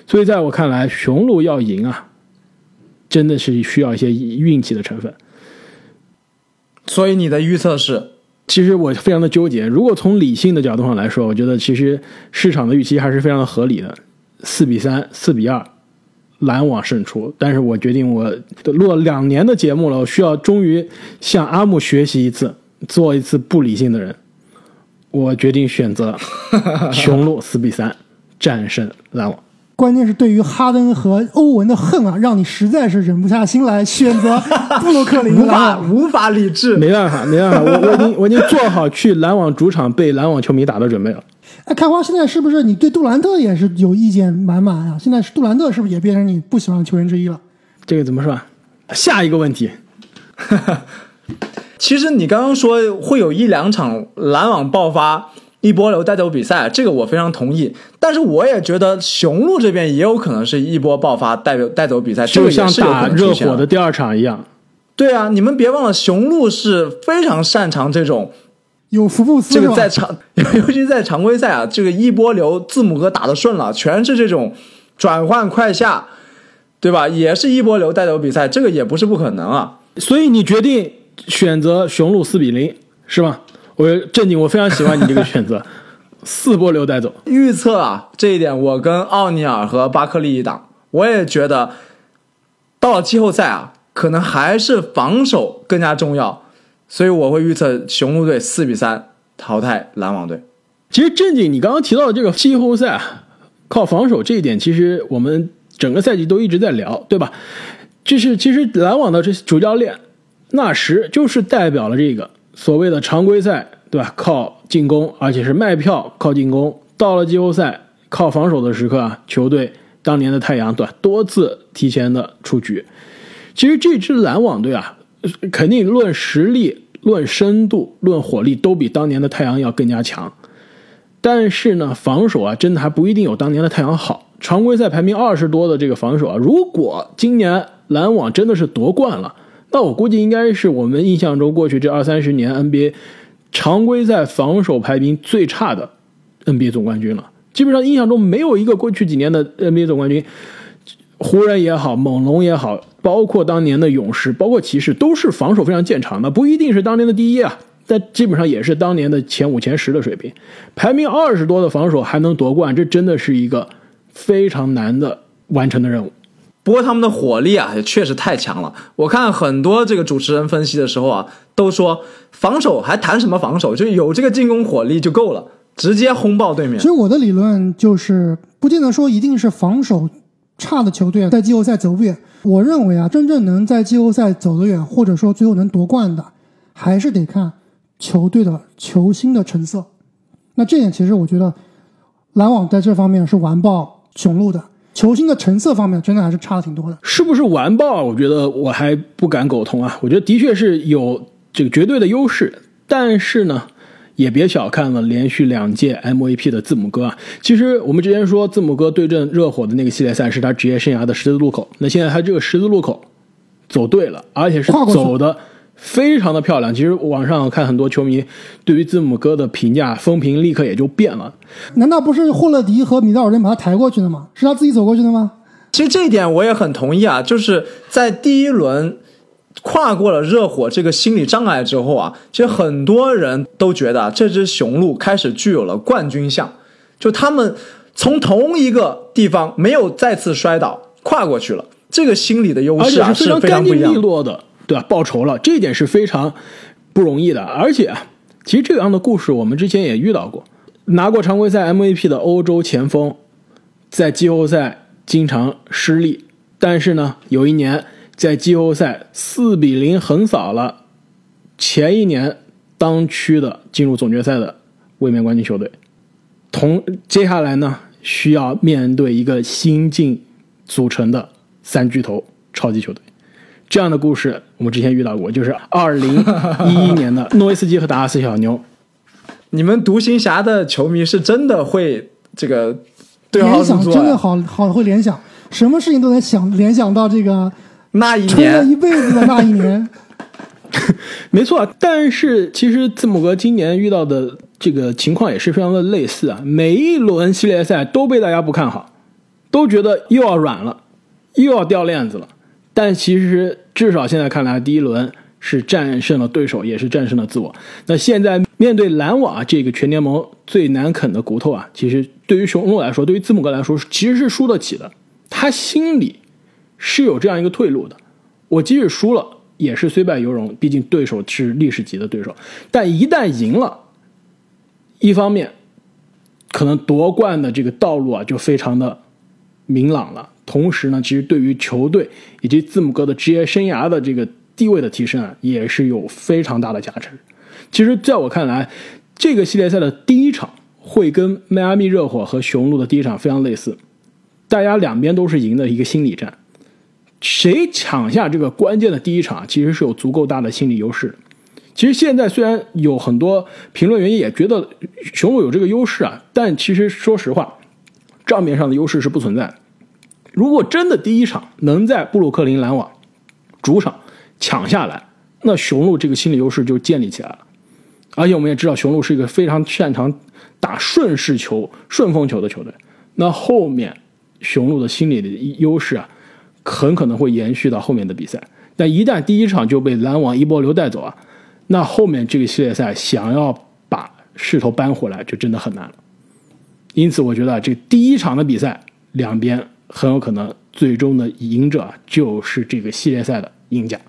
所以在我看来，雄鹿要赢啊，真的是需要一些运气的成分。所以你的预测是？其实我非常的纠结，如果从理性的角度上来说，我觉得其实市场的预期还是非常的合理的，4-3、4-2篮网胜出。但是我决定我录了2年的节目了，我需要终于向阿木学习一次，做一次不理性的人。我决定选择雄鹿4-3战胜篮网。关键是对于哈登和欧文的恨啊，让你实在是忍不下心来选择布鲁克林篮网，无法理智。没办法，我已经做好去篮网主场被篮网球迷打的准备了。哎，开花，现在是不是你对杜兰特也是有意见满满啊？现在杜兰特是不是也变成你不喜欢的球员之一了？这个怎么说？下一个问题。其实你刚刚说会有1-2场篮网爆发一波流带走比赛，这个我非常同意，但是我也觉得雄鹿这边也有可能是一波爆发带走比赛，就像打热火的第2场一样。对啊，你们别忘了，雄鹿是非常擅长这种有福布斯，这个在场尤其在常规赛啊，这个一波流字母哥打得顺了，全是这种转换快下，对吧？也是一波流带走比赛，这个也不是不可能啊。所以你决定选择雄鹿4-0是吧？我正经，我非常喜欢你这个选择，4波流带走。预测啊，这一点我跟奥尼尔和巴克利一档，我也觉得到了季后赛啊，可能还是防守更加重要，所以我会预测雄鹿队4-3淘汰篮网队。其实正经，你刚刚提到的这个季后赛啊，靠防守这一点，其实我们整个赛季都一直在聊，对吧？就是其实篮网的这主教练纳什就是代表了这个。所谓的常规赛，对吧？靠进攻，而且是卖票靠进攻。到了季后赛，靠防守的时刻啊，球队当年的太阳队多次提前的出局。其实这支篮网队啊，肯定论实力、论深度、论火力，都比当年的太阳要更加强。但是呢，防守啊，真的还不一定有当年的太阳好。常规赛排名20多的这个防守啊，如果今年篮网真的是夺冠了，那我估计应该是我们印象中过去这20-30年 NBA 常规赛防守排名最差的 NBA 总冠军了。基本上印象中没有一个过去几年的 NBA 总冠军，湖人也好，猛龙也好，包括当年的勇士，包括骑士，都是防守非常见长的，不一定是当年的第一啊，但基本上也是当年的前5、前10的水平。排名20多的防守还能夺冠，这真的是一个非常难的完成的任务。不过他们的火力啊，也确实太强了。我看很多这个主持人分析的时候啊，都说防守还谈什么防守，就有这个进攻火力就够了，直接轰爆对面。其实我的理论就是，不见得说一定是防守差的球队在季后赛走不远。我认为啊，真正能在季后赛走得远，或者说最后能夺冠的，还是得看球队的球星的成色。那这点其实我觉得，篮网在这方面是完爆雄鹿的。球星的成色方面真的还是差的挺多的。是不是完爆啊？我觉得我还不敢苟同啊，我觉得的确是有这个绝对的优势，但是呢也别小看了连续2届 MVP 的字母哥啊。其实我们之前说字母哥对阵热火的那个系列赛是他职业生涯的十字路口，那现在他这个十字路口走对了，而且是走的非常的漂亮。其实网上看很多球迷对于字母哥的评价风评立刻也就变了。难道不是霍勒迪和米德尔顿把他抬过去的吗？是他自己走过去的吗？其实这一点我也很同意啊，就是在第一轮跨过了热火这个心理障碍之后啊，其实很多人都觉得这支雄鹿开始具有了冠军相，就他们从同一个地方没有再次摔倒跨过去了，这个心理的优势啊是非常不一样的，对吧？报仇了，这一点是非常不容易的。而且其实这样的故事我们之前也遇到过，拿过常规赛 MVP 的欧洲前锋在季后赛经常失利，但是呢有一年在季后赛4-0横扫了前一年当区的进入总决赛的卫冕冠军球队。接下来呢需要面对一个新晋组成的3巨头超级球队。这样的故事我们之前遇到过，就是2011年的诺维斯基和达拉斯小牛。你们独行侠的球迷是真的会这个对号入座，联想真的好会联想，什么事情都能联想到这个那一年，吹了一辈子的那一年。没错啊，但是其实字母哥今年遇到的这个情况也是非常的类似啊，每一轮系列赛都被大家不看好，都觉得又要软了，又要掉链子了，但其实至少现在看来，第一轮是战胜了对手，也是战胜了自我。那现在面对篮网这个全联盟最难啃的骨头啊，其实对于雄鹿来说，对于字母哥来说，其实是输得起的，他心里是有这样一个退路的，我即使输了也是虽败犹荣，毕竟对手是历史级的对手。但一旦赢了，一方面可能夺冠的这个道路啊就非常的明朗了，同时呢，其实对于球队以及字母哥的职业生涯的这个地位的提升啊，也是有非常大的价值。其实在我看来，这个系列赛的第一场会跟迈阿密热火和雄鹿的第一场非常类似，大家两边都是赢的一个心理战，谁抢下这个关键的第一场，其实是有足够大的心理优势的。其实现在虽然有很多评论员也觉得雄鹿有这个优势啊，但其实说实话，账面上的优势是不存在的。如果真的第一场能在布鲁克林篮网主场抢下来，那雄鹿这个心理优势就建立起来了。而且我们也知道，雄鹿是一个非常擅长打顺势球、顺风球的球队。那后面雄鹿的心理的优势啊，很可能会延续到后面的比赛。但一旦第一场就被篮网一波流带走啊，那后面这个系列赛想要把势头扳回来就真的很难了。因此，我觉得这第一场的比赛，两边很有可能最终的赢者就是这个系列赛的赢家。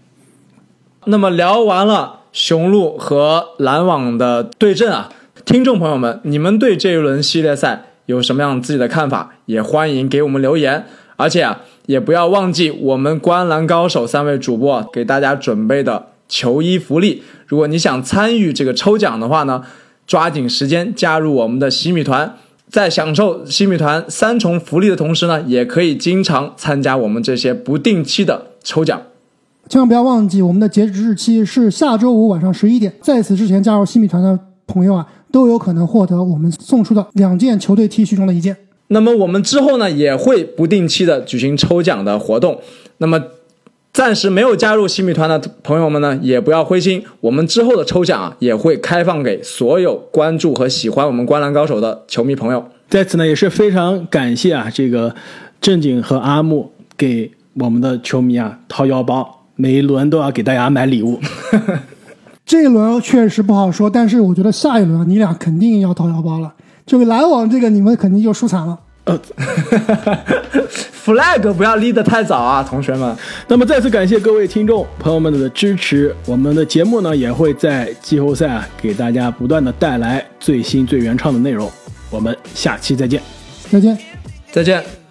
那么聊完了雄鹿和篮网的对阵啊，听众朋友们，你们对这一轮系列赛有什么样自己的看法，也欢迎给我们留言。而且啊，也不要忘记我们观篮高手三位主播给大家准备的球衣福利，如果你想参与这个抽奖的话呢，抓紧时间加入我们的洗米团，在享受洗米团三重福利的同时呢，也可以经常参加我们这些不定期的抽奖。千万不要忘记我们的截止日期是下周五晚上11点，在此之前加入洗米团的朋友啊，都有可能获得我们送出的2件球队 T 恤中的1件。那么我们之后呢，也会不定期的举行抽奖的活动，那么暂时没有加入洗米团的朋友们呢，也不要灰心，我们之后的抽奖啊，也会开放给所有关注和喜欢我们观篮高手的球迷朋友。在此呢，也是非常感谢啊，这个正经和阿木给我们的球迷啊掏腰包，每一轮都要给大家买礼物。这一轮确实不好说，但是我觉得下一轮你俩肯定要掏腰包了，这个篮网这个你们肯定就输惨了。flag 不要立得太早啊，同学们。那么再次感谢各位听众朋友们的支持，我们的节目呢也会在季后赛啊给大家不断的带来最新最原创的内容。我们下期再见，再见，再见。